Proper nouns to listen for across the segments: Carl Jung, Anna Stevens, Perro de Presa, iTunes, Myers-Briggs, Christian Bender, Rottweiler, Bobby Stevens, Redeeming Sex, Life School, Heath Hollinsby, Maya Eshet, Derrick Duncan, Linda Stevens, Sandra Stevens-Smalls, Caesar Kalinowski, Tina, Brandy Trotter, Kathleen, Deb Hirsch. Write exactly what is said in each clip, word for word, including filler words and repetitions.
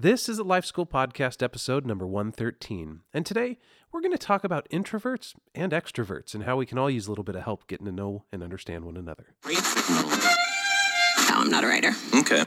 This is the Life School Podcast episode number one thirteen, and today we're going to talk about introverts and extroverts and how we can all use a little bit of help getting to know and understand one another. No, I'm not a writer. Okay.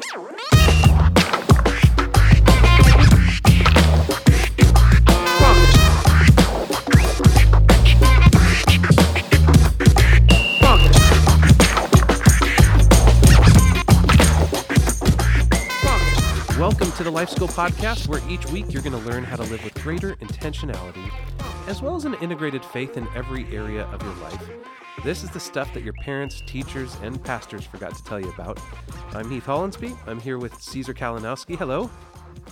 Welcome to the Life School Podcast, where each week you're going to learn how to live with greater intentionality, as well as an integrated faith in every area of your life. This is the stuff that your parents, teachers, and pastors forgot to tell you about. I'm Heath Hollinsby. I'm here with Caesar Kalinowski. Hello.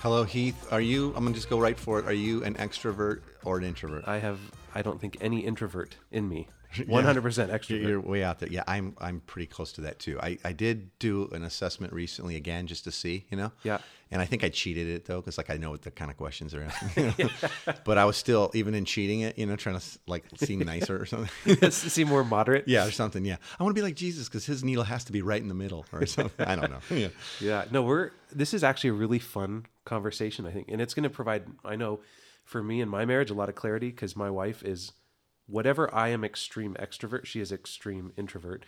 Hello, Heath. Are you, I'm going to just go right for it, are you an extrovert or an introvert? I have, I don't think, any introvert in me. one hundred percent extrovert. You're way out there. Yeah, I'm I'm pretty close to that too. I, I did do an assessment recently again just to see, you know? Yeah. And I think I cheated it though, because like I know what the kind of questions are asking. You know? Yeah. But I was still, even in cheating it, you know, trying to like seem nicer or something. Seem more moderate? Yeah, or something, yeah. I want to be like Jesus because his needle has to be right in the middle or something. I don't know. Yeah. yeah. No, we're, this is actually a really fun conversation, I think. And it's going to provide, I know, for me and my marriage, a lot of clarity because my wife is... Whatever I am extreme extrovert, she is extreme introvert,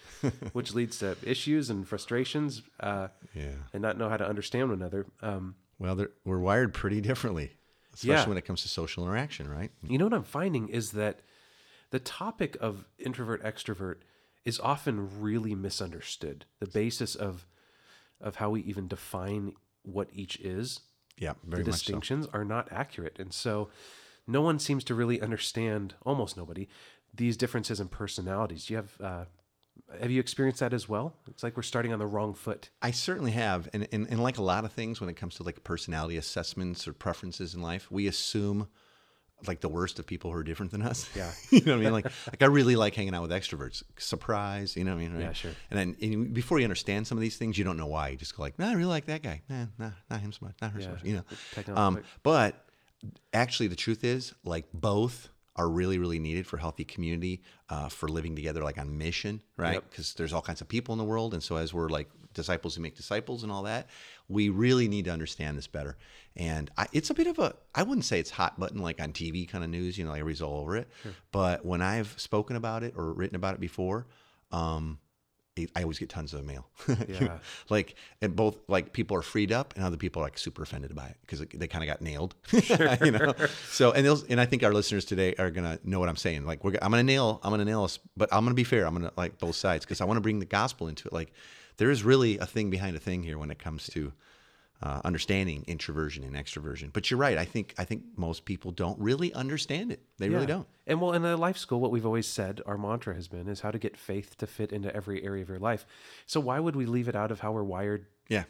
which leads to issues and frustrations uh, yeah. and not know how to understand one another. Um, well, we're wired pretty differently, especially yeah. when it comes to social interaction, right? You know what I'm finding is that the topic of introvert-extrovert is often really misunderstood. The basis of of how we even define what each is, yeah, very the distinctions much so. Are not accurate. And so... No one seems to really understand, almost nobody, these differences in personalities. Do you have, uh, have you experienced that as well? It's like we're starting on the wrong foot. I certainly have. And, and, and like a lot of things when it comes to like personality assessments or preferences in life, we assume like the worst of people who are different than us. Yeah. You know what I mean? Like, like I really like hanging out with extroverts. Surprise. You know what I mean? Right? Yeah, sure. And then and before you understand some of these things, you don't know why. You just go like, no, nah, I really like that guy. Nah, nah, not him so much. Not her yeah, so much. You know, technology. Um, but... Actually, the truth is, like, both are really, really needed for healthy community, uh, for living together, like, on mission, right? Because yep. there's all kinds of people in the world, and so as we're, like, disciples who make disciples and all that, we really need to understand this better. And I, it's a bit of a, I wouldn't say it's hot button, like, on T V kind of news, you know, like, everybody's all over it. Sure. But when I've spoken about it or written about it before, um... I always get tons of mail. Yeah. Like, and both, like, people are freed up and other people are like super offended by it because they kind of got nailed. Sure. You know? So, and those, and I think our listeners today are going to know what I'm saying. Like, we're, I'm going to nail, I'm going to nail us, but I'm going to be fair. I'm going to like both sides because I want to bring the gospel into it. Like, there is really a thing behind a thing here when it comes to uh, understanding introversion and extroversion. But you're right. I think, I think most people don't really understand it. They yeah. really don't. And well, in the Life School, what we've always said, our mantra has been, is how to get faith to fit into every area of your life. So why would we leave it out of how we're wired? Yeah.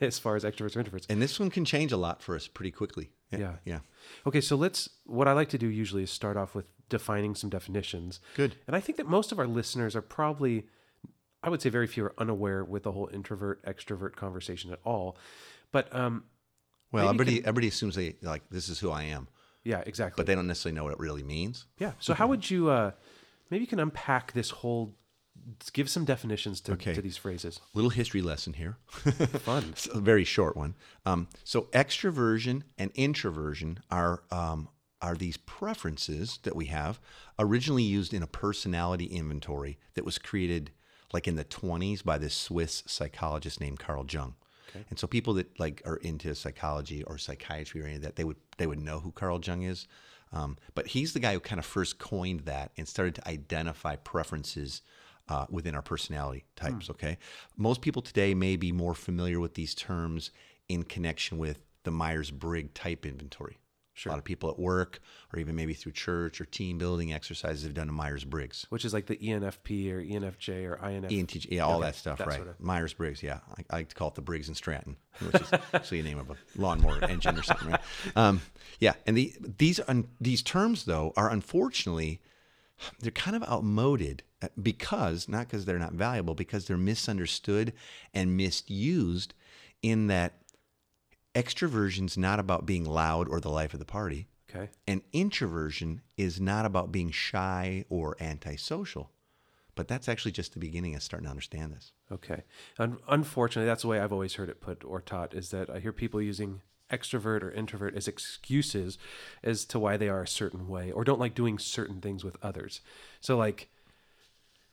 As far as extroverts or introverts. And this one can change a lot for us pretty quickly. Yeah. Yeah. yeah. Okay. So let's, what I like to do usually is start off with defining some definitions. Good. And I think that most of our listeners are probably, I would say very few are unaware with the whole introvert, extrovert conversation at all. But, um, well, everybody, can... everybody assumes they like, this is who I am. Yeah, exactly. But they don't necessarily know what it really means. Yeah. So how would you, uh, maybe you can unpack this whole, give some definitions to, okay. to these phrases. Little history lesson here. Fun. It's a very short one. Um, so extroversion and introversion are um, are these preferences that we have originally used in a personality inventory that was created like in the twenties by this Swiss psychologist named Carl Jung. Okay. And so people that like are into psychology or psychiatry or any of that, they would they would know who Carl Jung is. Um, but he's the guy who kind of first coined that and started to identify preferences uh, within our personality types, hmm. okay? Most people today may be more familiar with these terms in connection with the Myers-Briggs type inventory. Sure. A lot of people at work or even maybe through church or team building exercises have done a Myers-Briggs. Which is like the E N F P or E N F J or I N F J. E N T J, yeah, all okay. that stuff, that right. Sort of. Myers-Briggs, yeah. I, I like to call it the Briggs and Stratton, which is actually the name of a lawnmower engine or something, right? Um, yeah, and the, these un, these terms, though, are unfortunately, they're kind of outmoded because, not because they're not valuable, because they're misunderstood and misused in that extroversion's not about being loud or the life of the party. Okay. And introversion is not about being shy or antisocial. But that's actually just the beginning of starting to understand this. Okay. Un- unfortunately, that's the way I've always heard it put or taught, is that I hear people using extrovert or introvert as excuses as to why they are a certain way or don't like doing certain things with others. So like,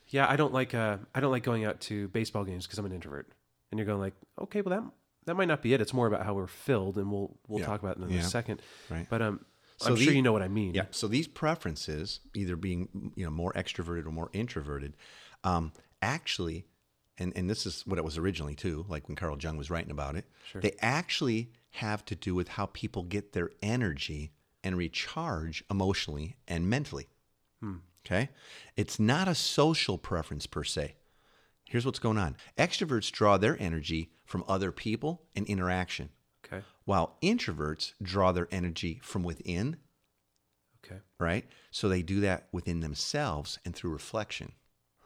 yeah, I don't like uh, I don't like going out to baseball games because I'm an introvert. And you're going like, okay, well that that might not be it. It's more about how we're filled, and we'll we'll yeah. talk about it in yeah. a second. Right. But um, so I'm these, sure you know what I mean. Yeah. So these preferences, either being you know more extroverted or more introverted, um, actually, and and this is what it was originally too. Like when Carl Jung was writing about it, sure. they actually have to do with how people get their energy and recharge emotionally and mentally. Hmm. Okay, it's not a social preference per se. Here's what's going on. Extroverts draw their energy from other people and interaction. Okay. While introverts draw their energy from within. Okay. Right? So they do that within themselves and through reflection.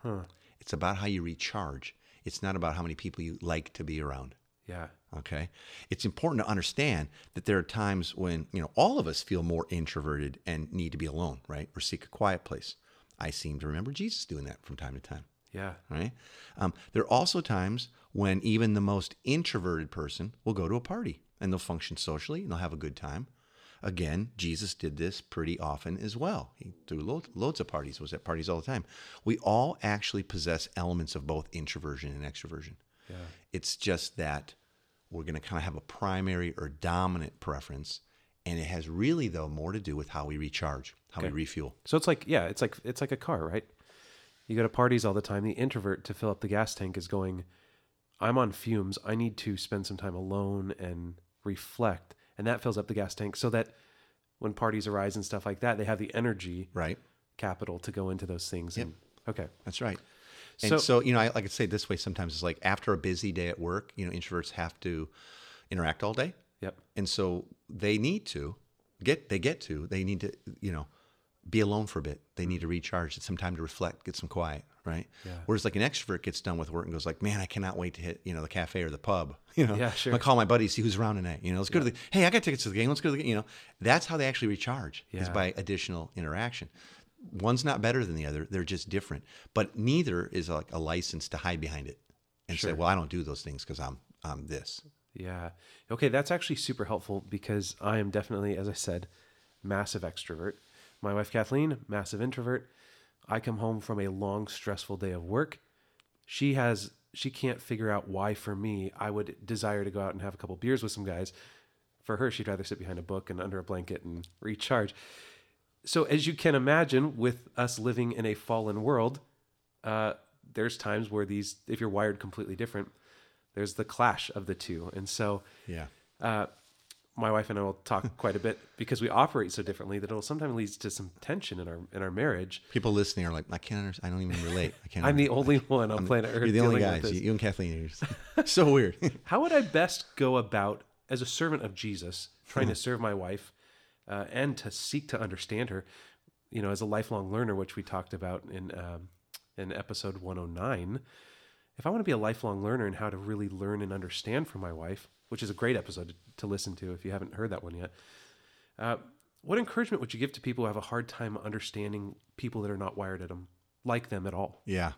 Huh. It's about how you recharge. It's not about how many people you like to be around. Yeah. Okay. It's important to understand that there are times when, you know, all of us feel more introverted and need to be alone, right? Or seek a quiet place. I seem to remember Jesus doing that from time to time. Yeah. Right. Um, there are also times when even the most introverted person will go to a party and they'll function socially and they'll have a good time. Again, Jesus did this pretty often as well. He threw loads, loads of parties, was at parties all the time. We all actually possess elements of both introversion and extroversion. Yeah. It's just that we're going to kind of have a primary or dominant preference. And it has really, though, more to do with how we recharge, how okay. we refuel. So it's like, yeah, it's like it's like a car, right? You go to parties all the time. The introvert, to fill up the gas tank, is going, I'm on fumes. I need to spend some time alone and reflect. And that fills up the gas tank so that when parties arise and stuff like that, they have the energy right. capital to go into those things. Yep. And, okay. That's right. And so, so you know, I, I could say this way sometimes. It's like after a busy day at work, you know, introverts have to interact all day. Yep. And so they need to get, they get to, they need to, you know, be alone for a bit. They need to recharge. It's some time to reflect, get some quiet, right? Yeah. Whereas like an extrovert gets done with work and goes like, man, I cannot wait to hit, you know, the cafe or the pub, you know, yeah, sure. I'm gonna call my buddy, see who's around tonight, you know, let's go yeah. to the, hey, I got tickets to the game. Let's go to the game. You know, that's how they actually recharge yeah. is by additional interaction. One's not better than the other. They're just different, but neither is like a license to hide behind it and sure. say, well, I don't do those things cause I'm, I'm this. Yeah. Okay. That's actually super helpful because I am definitely, as I said, massive extrovert. My wife, Kathleen, massive introvert. I come home from a long, stressful day of work. She has, she can't figure out why for me, I would desire to go out and have a couple beers with some guys. For her, she'd rather sit behind a book and under a blanket and recharge. So as you can imagine, with us living in a fallen world, uh, there's times where these, if you're wired completely different, there's the clash of the two. And so, yeah. Uh, my wife and I will talk quite a bit because we operate so differently that it'll sometimes leads to some tension in our in our marriage. People listening are like, I can't understand. I don't even relate. I can't. I'm the only one on planet Earth. You're the only guys. You and Kathleen are so weird. How would I best go about as a servant of Jesus, trying to serve my wife uh, and to seek to understand her? You know, as a lifelong learner, which we talked about in um, in episode one oh nine. If I want to be a lifelong learner and how to really learn and understand from my wife, which is a great episode to listen to if you haven't heard that one yet. Uh, what encouragement would you give to people who have a hard time understanding people that are not wired at them, like them at all? Yeah.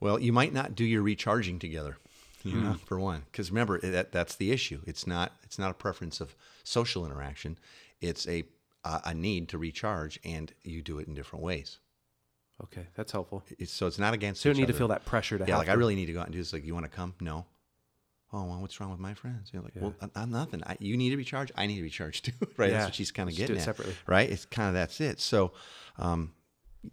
Well, you might not do your recharging together, you mm. know, for one. Because remember, that, that's the issue. It's not it's not a preference of social interaction. It's a uh, a need to recharge, and you do it in different ways. Okay, that's helpful. It's, so it's not against so you don't need other. to feel that pressure to yeah, have Yeah, like them. I really need to go out and do this. Like, you want to come? No. Oh, well, what's wrong with my friends? You're like, yeah. well, I'm nothing. I, you need to recharge. I need to recharge too, right? Yeah. That's what she's kind of getting do it at, separately. Right? It's kind of that's it. So, um,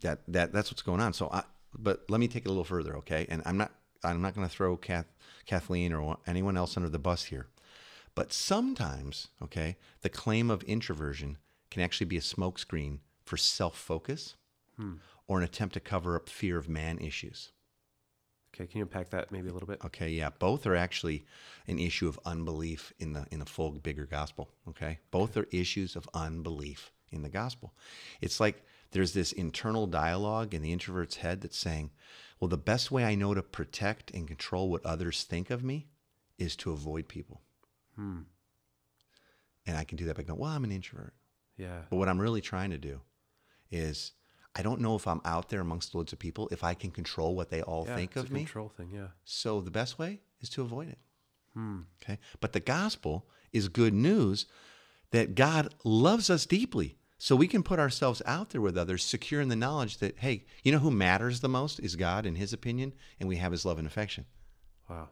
that that that's what's going on. So, I, but let me take it a little further, okay? And I'm not I'm not going to throw Kath, Kathleen or anyone else under the bus here, but sometimes, okay, the claim of introversion can actually be a smokescreen for self-focus hmm. or an attempt to cover up fear of man issues. Okay, can you unpack that maybe a little bit? Okay, yeah. Both are actually an issue of unbelief in the in the full bigger gospel, okay? Both okay. are issues of unbelief in the gospel. It's like there's this internal dialogue in the introvert's head that's saying, well, the best way I know to protect and control what others think of me is to avoid people. Hmm. And I can do that by going, well, I'm an introvert. Yeah. But what I'm really trying to do is... I don't know if I'm out there amongst loads of people, if I can control what they all yeah, think of me. Control thing, yeah. So the best way is to avoid it. Hmm. Okay, but the gospel is good news that God loves us deeply, so we can put ourselves out there with others, secure in the knowledge that, hey, you know who matters the most is God and his opinion, and we have his love and affection. Wow.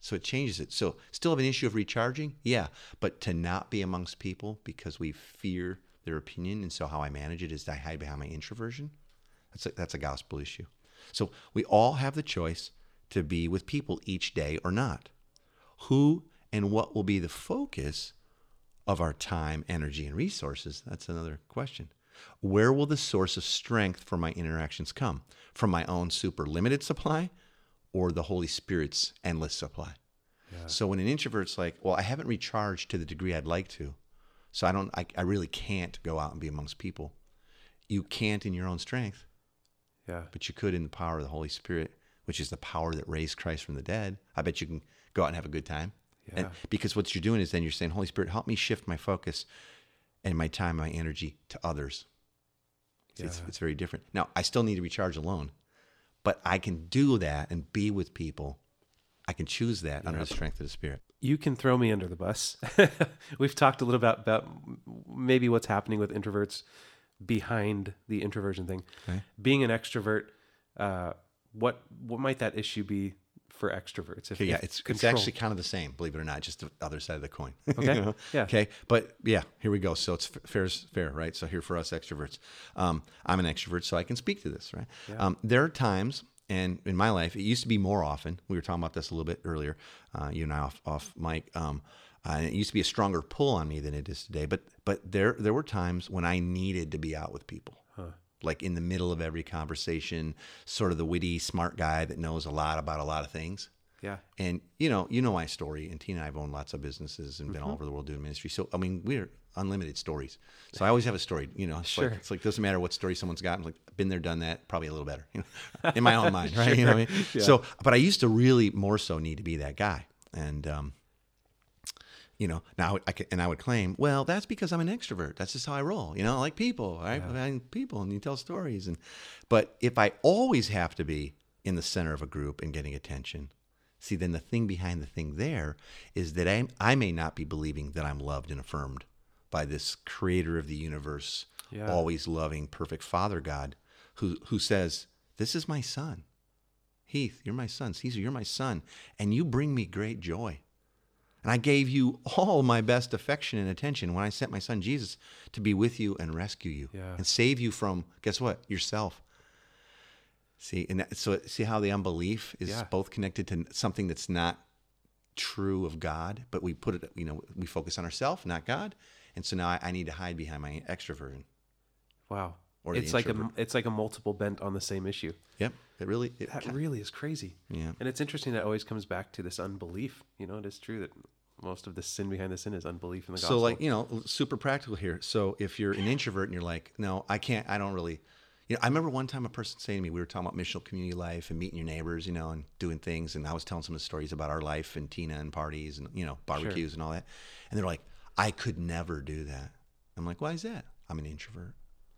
So it changes it. So still have an issue of recharging? Yeah, but to not be amongst people because we fear their opinion, and so how I manage it is I hide behind my introversion. That's a, that's a gospel issue. So we all have the choice to be with people each day or not. Who and what will be the focus of our time, energy, and resources? That's another question. Where will the source of strength for my interactions come? From my own super limited supply or the Holy Spirit's endless supply? Yeah. So when an introvert's like, well, I haven't recharged to the degree I'd like to, so I don't, I, I really can't go out and be amongst people. You can't in your own strength. Yeah. But you could in the power of the Holy Spirit, which is the power that raised Christ from the dead. I bet you can go out and have a good time. Yeah. And because what you're doing is then you're saying, Holy Spirit, help me shift my focus and my time, my energy to others. Yeah. It's, it's very different. Now, I still need to recharge alone, but I can do that and be with people. I can choose that yeah. under the strength of the Spirit. You can throw me under the bus. We've talked a little about, about maybe what's happening with introverts behind the introversion thing. Okay. Being an extrovert, uh, what what might that issue be for extroverts? If, okay, yeah, it's, it's actually kind of the same, believe it or not, just the other side of the coin. Okay. You know? Yeah. Okay. But yeah, here we go. So it's fair is fair, right? So here for us extroverts, um, I'm an extrovert, so I can speak to this, right? Yeah. Um, there are times, and in my life, it used to be more often. We were talking about this a little bit earlier, uh, you and I off, off mic. Um, uh, and it used to be a stronger pull on me than it is today. But but there there were times when I needed to be out with people. Huh. Like in the middle of every conversation, sort of the witty, smart guy that knows a lot about a lot of things. Yeah. And, you know, you know my story. And Tina and I have owned lots of businesses and mm-hmm. been all over the world doing ministry. So, I mean, we're unlimited stories. So I always have a story, you know. It's sure. Like, it's like, doesn't matter what story someone's got. I'm like, been there, done that, probably a little better, you know, in my own mind, right? Sure. You know what I mean? Yeah. So, but I used to really more so need to be that guy. And, um, you know, now I can, and I would claim, well, that's because I'm an extrovert. That's just how I roll. You know, I like people, right? Yeah. I like people, and you tell stories. And but if I always have to be in the center of a group and getting attention, see, then the thing behind the thing there is that I I may not be believing that I'm loved and affirmed by this creator of the universe, yeah. always loving, perfect Father God, who who says, "This is my son, Heath. You're my son, Caesar. You're my son, and you bring me great joy." And I gave you all my best affection and attention when I sent my son Jesus to be with you and rescue you yeah. and save you from, guess what, yourself. See, and that, so see how the unbelief is yeah. both connected to something that's not true of God, but we put it, you know, we focus on ourselves, not God. And so now I, I need to hide behind my extroversion. Wow. Or it's like a, it's like a multiple bent on the same issue. Yep. It really, it that kinda, really is crazy. Yeah. And it's interesting that it always comes back to this unbelief. You know, it is true that most of the sin behind the sin is unbelief in the gospel. So like, you know, super practical here. So if you're an introvert and you're like, no, I can't, I don't really, you know, I remember one time a person saying to me, we were talking about missional community life and meeting your neighbors, you know, and doing things. And I was telling some of the stories about our life and Tina and parties and, you know, barbecues sure. and all that. And they're like, I could never do that. I'm like, why is that? I'm an introvert.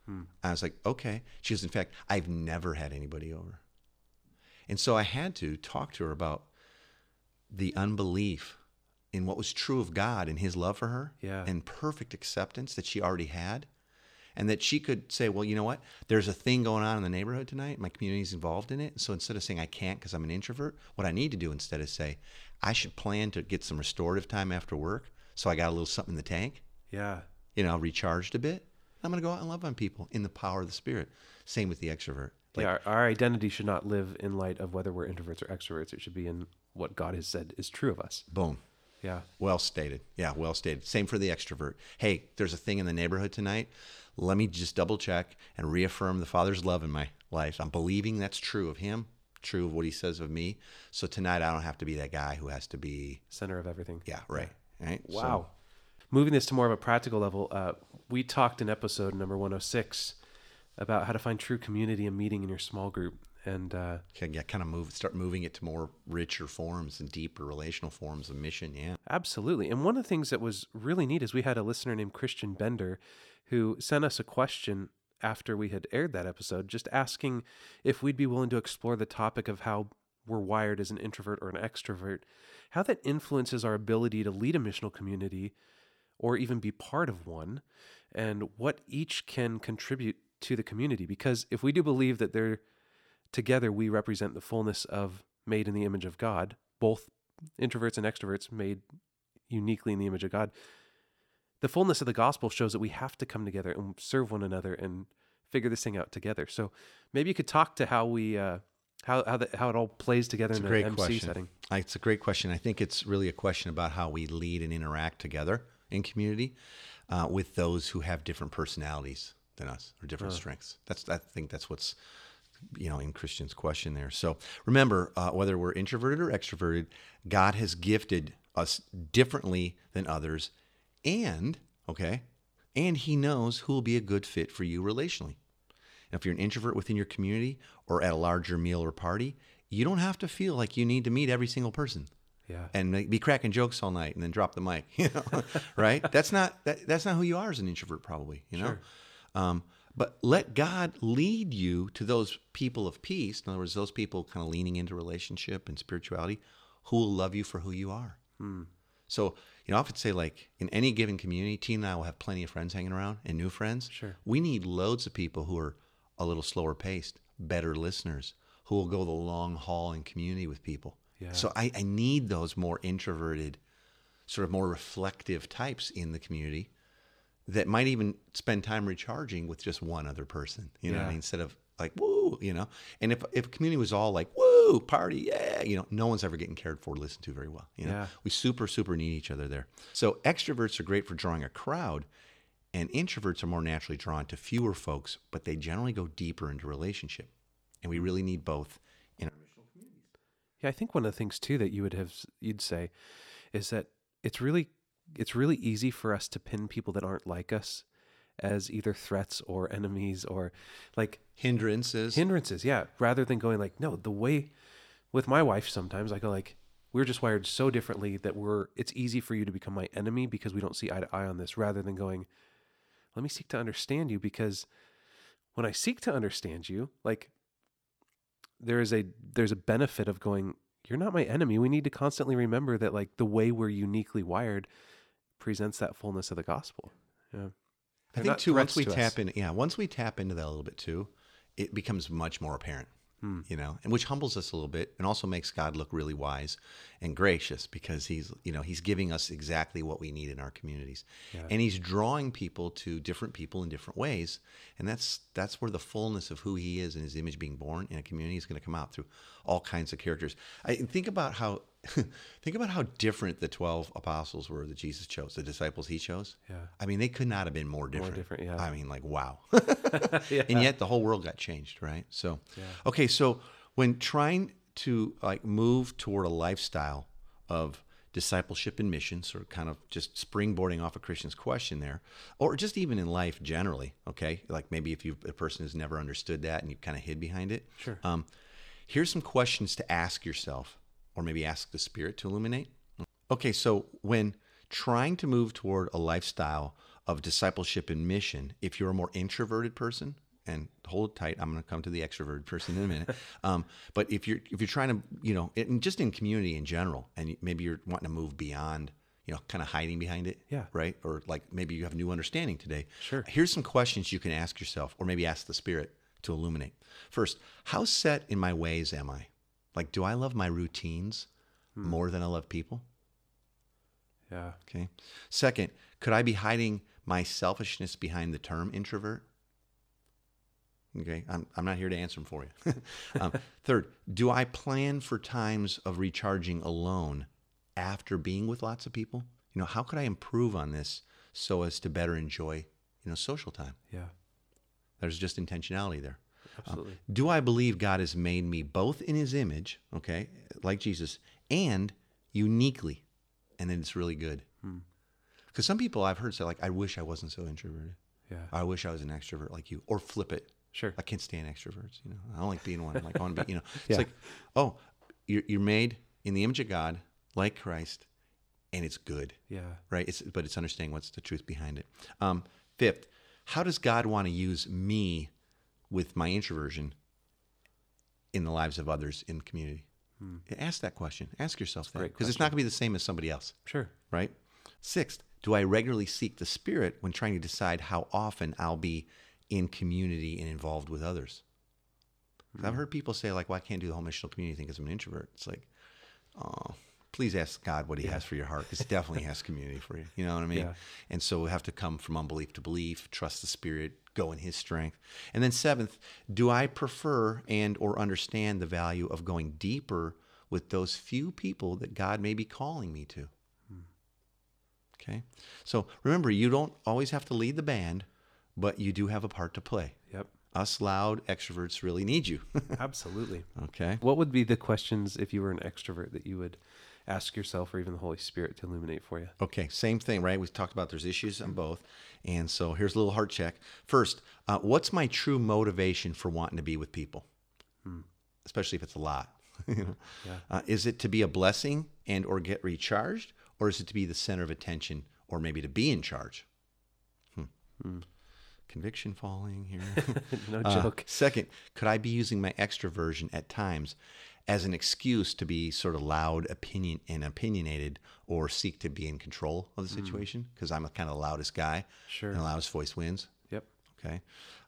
Hmm. I was like, okay. She goes, in fact, I've never had anybody over. And so I had to talk to her about the unbelief in what was true of God and his love for her yeah. and perfect acceptance that she already had. And that she could say, well, you know what? There's a thing going on in the neighborhood tonight. My community's involved in it. So instead of saying I can't because I'm an introvert, what I need to do instead is say, I should plan to get some restorative time after work. So I got a little something in the tank. Yeah. You know, recharged a bit. I'm going to go out and love on people in the power of the Spirit. Same with the extrovert. Like, yeah, our, our identity should not live in light of whether we're introverts or extroverts. It should be in what God has said is true of us. Boom. Yeah. Well stated. Yeah, well stated. Same for the extrovert. Hey, there's a thing in the neighborhood tonight. Let me just double check and reaffirm the Father's love in my life. I'm believing that's true of him, true of what he says of me. So tonight I don't have to be that guy who has to be... center of everything. Yeah, right. Yeah. Right? Wow. So, moving this to more of a practical level, uh, we talked in episode number one oh six about how to find true community and meeting in your small group. And uh, yeah, kind of move, start moving it to more richer forms and deeper relational forms of mission. Yeah, absolutely. And one of the things that was really neat is we had a listener named Christian Bender who sent us a question after we had aired that episode, just asking if we'd be willing to explore the topic of how we're wired as an introvert or an extrovert, how that influences our ability to lead a missional community or even be part of one, and what each can contribute to the community. Because if we do believe that they're together, we represent the fullness of made in the image of God, both introverts and extroverts made uniquely in the image of God, the fullness of the gospel shows that we have to come together and serve one another and figure this thing out together. So maybe you could talk to how we... Uh, How how, the, how it all plays together it's in an M C question. setting. I, it's a great question. I think it's really a question about how we lead and interact together in community uh, with those who have different personalities than us or different uh. strengths. That's I think that's what's you know in Christian's question there. So remember, uh, whether we're introverted or extroverted, God has gifted us differently than others, and okay, and He knows who will be a good fit for you relationally. If you're an introvert within your community or at a larger meal or party, you don't have to feel like you need to meet every single person yeah. and be cracking jokes all night and then drop the mic, you know, right? That's not that, that's not who you are as an introvert probably, you know? Sure. Um, but let God lead you to those people of peace. In other words, those people kind of leaning into relationship and spirituality who will love you for who you are. Hmm. So, you know, I often say like in any given community, Tina and I will have plenty of friends hanging around and new friends. Sure. We need loads of people who are a little slower paced, better listeners who will go the long haul in community with people. Yeah. So I, I need those more introverted, sort of more reflective types in the community that might even spend time recharging with just one other person, you yeah. know what I mean? Instead of like, woo, you know, and if, if community was all like, woo, party, yeah, you know, no one's ever getting cared for, listened to very well. You know, yeah. we super, super need each other there. So extroverts are great for drawing a crowd, and introverts are more naturally drawn to fewer folks, but they generally go deeper into relationship. And we really need both in our missional communities. Yeah, I think one of the things too that you would have you'd say is that it's really it's really easy for us to pin people that aren't like us as either threats or enemies or like hindrances. Hindrances, yeah. Rather than going like, no, the way with my wife sometimes I go like, we're just wired so differently that we're it's easy for you to become my enemy because we don't see eye to eye on this, rather than going, let me seek to understand you, because when I seek to understand you, like there is a, there's a benefit of going, you're not my enemy. We need to constantly remember that like the way we're uniquely wired presents that fullness of the gospel. Yeah. I think too, once we to tap us. in, yeah, once we tap into that a little bit too, it becomes much more apparent, hmm. you know, and which humbles us a little bit and also makes God look really wise and gracious, because he's, you know, he's giving us exactly what we need in our communities. Yeah. And he's drawing people to different people in different ways. And that's, that's where the fullness of who he is and his image being born in a community is going to come out through all kinds of characters. I think about how, think about how different the twelve apostles were that Jesus chose, the disciples he chose. Yeah. I mean, they could not have been more different. More different, yeah. I mean, like, wow. yeah. And yet the whole world got changed, right? So, yeah. okay, so when trying to like move toward a lifestyle of discipleship and mission, sort of kind of just springboarding off of Christian's question there, or just even in life generally, okay? Like maybe if you a person who's never understood that and you kind of hid behind it. Sure. Um, here's some questions to ask yourself, or maybe ask the Spirit to illuminate. Okay, so when trying to move toward a lifestyle of discipleship and mission, if you're a more introverted person, and hold tight, I'm going to come to the extroverted person in a minute. um, but if you're if you're trying to, you know, it, and just in community in general, and maybe you're wanting to move beyond, you know, kind of hiding behind it, yeah, right? Or like maybe you have a new understanding today. Sure. Here's some questions you can ask yourself, or maybe ask the Spirit to illuminate. First, how set in my ways am I? Like, do I love my routines hmm. more than I love people? Yeah. Okay. Second, could I be hiding my selfishness behind the term introvert? Okay. I'm I'm not here to answer them for you. um, third, do I plan for times of recharging alone after being with lots of people? You know, how could I improve on this so as to better enjoy, you know, social time? Yeah. There's just intentionality there. Absolutely. Um, do I believe God has made me both in his image, okay, like Jesus, and uniquely? And then it's really good. Because hmm. some people I've heard say, like, I wish I wasn't so introverted. Yeah. I wish I was an extrovert like you. Or flip it. Sure. I can't stand extroverts, you know. I don't like being one. Like, I want to be, you know. yeah. It's like, oh, you're, you're made in the image of God, like Christ, and it's good. Yeah. Right? It's But it's understanding what's the truth behind it. Um, fifth, how does God want to use me with my introversion in the lives of others in the community? Hmm. Ask that question. Ask yourself that, because it's not going to be the same as somebody else. Sure. Right? Sixth, do I regularly seek the Spirit when trying to decide how often I'll be in community and involved with others? Hmm. I've heard people say, like, well, I can't do the whole missional community thing because I'm an introvert. It's like, oh, please ask God what he yeah. has for your heart, because he definitely has community for you. You know what I mean? Yeah. And so we have to come from unbelief to belief, trust the Spirit, go in his strength. And then seventh, do I prefer and or understand the value of going deeper with those few people that God may be calling me to? Hmm. Okay. So remember, you don't always have to lead the band, but you do have a part to play. Yep. Us loud extroverts really need you. Absolutely. Okay. What would be the questions if you were an extrovert that you would ask yourself, or even the Holy Spirit to illuminate for you? Okay, same thing, right? We've talked about there's issues on both. And so here's a little heart check. First, uh, what's my true motivation for wanting to be with people? Hmm. Especially if it's a lot. You know? Yeah. Uh, is it to be a blessing and or get recharged? Or is it to be the center of attention, or maybe to be in charge? Hmm. Hmm. Conviction falling here. No joke. Uh, second, could I be using my extroversion at times as an excuse to be sort of loud, opinion and opinionated, or seek to be in control of the situation? Because mm. I'm a kind of loudest guy. Sure. And the loudest voice wins. Yep. Okay.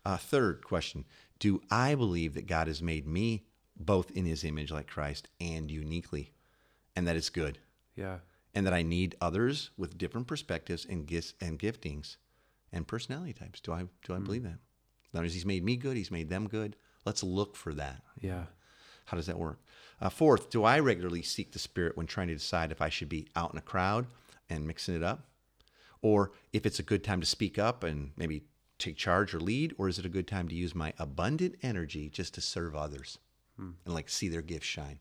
Uh, third question, do I believe that God has made me both in his image like Christ and uniquely, and that it's good? Yeah. And that I need others with different perspectives and gifts and giftings and personality types. Do I do I mm. believe that? In other words, he's made me good, he's made them good. Let's look for that. Yeah. How does that work? Uh, fourth, do I regularly seek the Spirit when trying to decide if I should be out in a crowd and mixing it up? Or if it's a good time to speak up and maybe take charge or lead? Or is it a good time to use my abundant energy just to serve others hmm. and like see their gifts shine?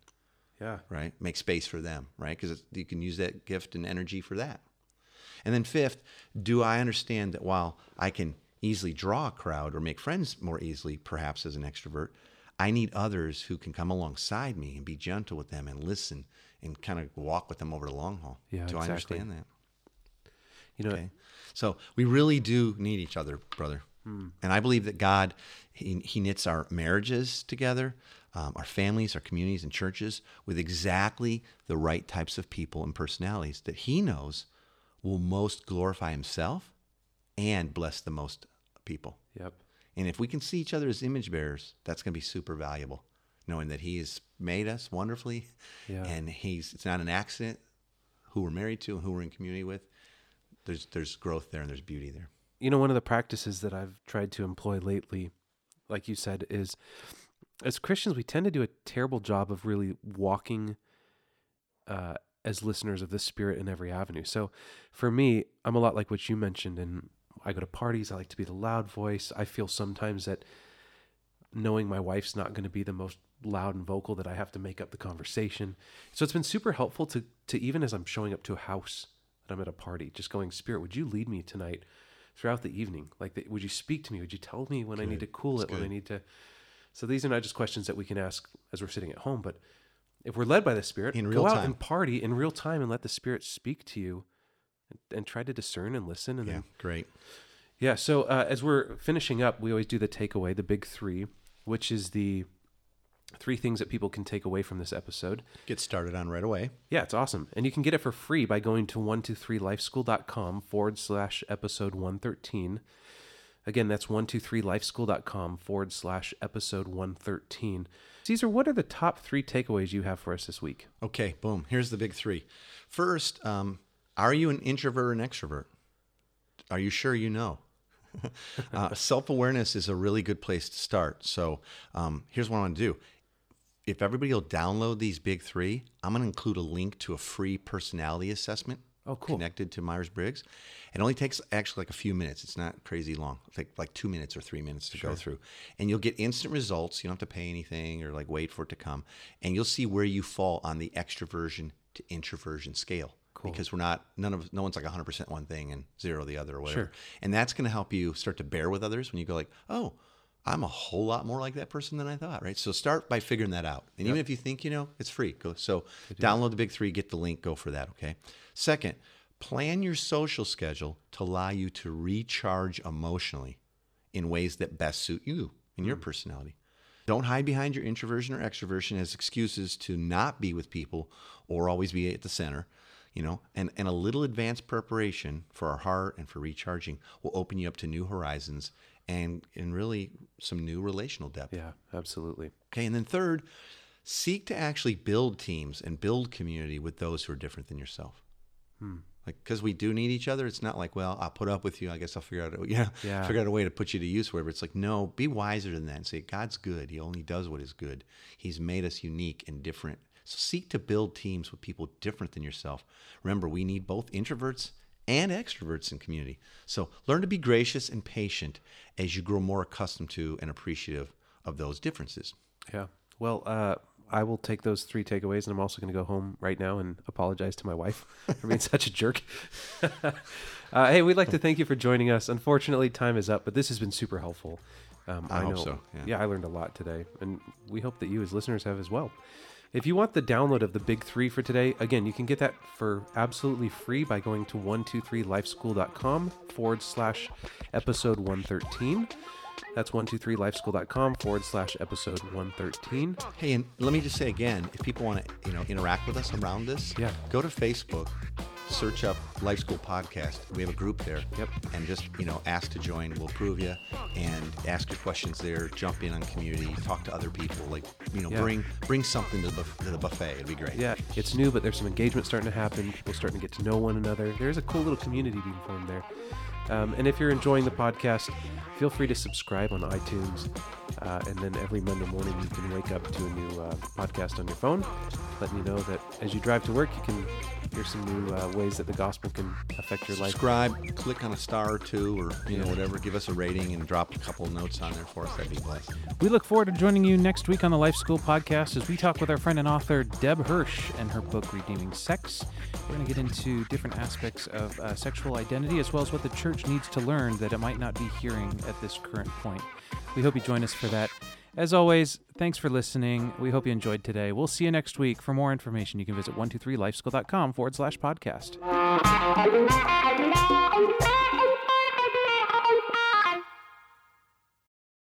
Yeah. Right? Make space for them, right? Because you can use that gift and energy for that. And then fifth, do I understand that while I can easily draw a crowd or make friends more easily, perhaps as an extrovert, I need others who can come alongside me and be gentle with them and listen and kind of walk with them over the long haul. Yeah, do exactly. I understand that? You know, okay. So we really do need each other, brother. Hmm. And I believe that God, he, he knits our marriages together, um, our families, our communities, and churches with exactly the right types of people and personalities that he knows will most glorify himself and bless the most people. Yep. And if we can see each other as image bearers, that's going to be super valuable, knowing that he has made us wonderfully. Yeah. And he's it's not an accident who we're married to and who we're in community with. There's there's growth there and there's beauty there. You know, one of the practices that I've tried to employ lately, like you said, is as Christians, we tend to do a terrible job of really walking uh, as listeners of the Spirit in every avenue. So for me, I'm a lot like what you mentioned, and I go to parties. I like to be the loud voice. I feel sometimes that knowing my wife's not going to be the most loud and vocal, that I have to make up the conversation. So it's been super helpful to, to even as I'm showing up to a house that I'm at a party, just going, Spirit, would you lead me tonight throughout the evening? Like, the, would you speak to me? Would you tell me when good. I need to cool That's it, good. When I need to? So these are not just questions that we can ask as we're sitting at home, but if we're led by the Spirit, in real go time. Out and party in real time and let the Spirit speak to you. And try to discern and listen. And yeah, then, great. Yeah, so uh, as we're finishing up, we always do the takeaway, the big three, which is the three things that people can take away from this episode. Get started on right away. Yeah, it's awesome. And you can get it for free by going to one two three life school dot com forward slash episode one thirteen. Again, that's one two three life school dot com forward slash episode one thirteen. Caesar, what are the top three takeaways you have for us this week? Okay, boom. Here's the big three. First, um... are you an introvert or an extrovert? Are you sure you know? uh, self-awareness is a really good place to start. So um, here's what I want to do. If everybody will download these big three, I'm going to include a link to a free personality assessment oh, cool. connected to Myers-Briggs. It only takes actually like a few minutes. It's not crazy long. It's like, like two minutes or three minutes to sure. go through. And you'll get instant results. You don't have to pay anything or like wait for it to come. And you'll see where you fall on the extroversion to introversion scale. Cool. Because we're not, none of, no one's like one hundred percent one thing and zero the other or whatever. Sure. And that's going to help you start to bear with others when you go like, oh, I'm a whole lot more like that person than I thought, right? So start by figuring that out. And yep. even if you think, you know, it's free. Go. So download the big three, get the link, go for that, okay? Second, plan your social schedule to allow you to recharge emotionally in ways that best suit you and your mm-hmm. personality. Don't hide behind your introversion or extroversion as excuses to not be with people or always be at the center. You know, and, and a little advanced preparation for our heart and for recharging will open you up to new horizons and, and really some new relational depth. Yeah, absolutely. Okay, and then third, seek to actually build teams and build community with those who are different than yourself. Hmm. Like, because we do need each other. It's not like, well, I'll put up with you. I guess I'll figure out, you know, yeah. figure out a way to put you to use wherever. It's like, no, be wiser than that and say, God's good. He only does what is good. He's made us unique and different. So seek to build teams with people different than yourself. Remember, we need both introverts and extroverts in community. So learn to be gracious and patient as you grow more accustomed to and appreciative of those differences. Yeah. Well, uh, I will take those three takeaways, and I'm also going to go home right now and apologize to my wife for being such a jerk. uh, hey, we'd like to thank you for joining us. Unfortunately, time is up, but this has been super helpful. Um, I, I hope know, so. Yeah. yeah, I learned a lot today, and we hope that you as listeners have as well. If you want the download of the big three for today, again, you can get that for absolutely free by going to one two three life school dot com forward slash episode one thirteen. That's one two three life school dot com forward slash episode one thirteen. Hey, and let me just say again, if people want to, you know, interact with us around this, yeah. go to Facebook, search up Life School Podcast. We have a group there. Yep. And just, you know, ask to join. We'll approve you and ask your questions there. Jump in on community. Talk to other people. Like, you know, yeah. bring bring something to the, to the buffet. It'd be great. Yeah. It's new, but there's some engagement starting to happen. People starting to get to know one another. There's a cool little community being formed there. Um, and if you're enjoying the podcast, feel free to subscribe on iTunes. Uh, and then every Monday morning, you can wake up to a new uh, podcast on your phone, letting you know that as you drive to work, you can hear some new uh, ways that the gospel can affect your Subscribe, life. Subscribe, click on a star or two, or you yeah. know whatever. Give us a rating and drop a couple notes on there for us. That'd be blessed. We look forward to joining you next week on the Life School Podcast as we talk with our friend and author Deb Hirsch and her book Redeeming Sex. We're going to get into different aspects of uh, sexual identity as well as what the church needs to learn that it might not be hearing at this current point. We hope you join us for that. As always, thanks for listening. We hope you enjoyed today. We'll see you next week. For more information, you can visit one two three life school dot com forward slash podcast.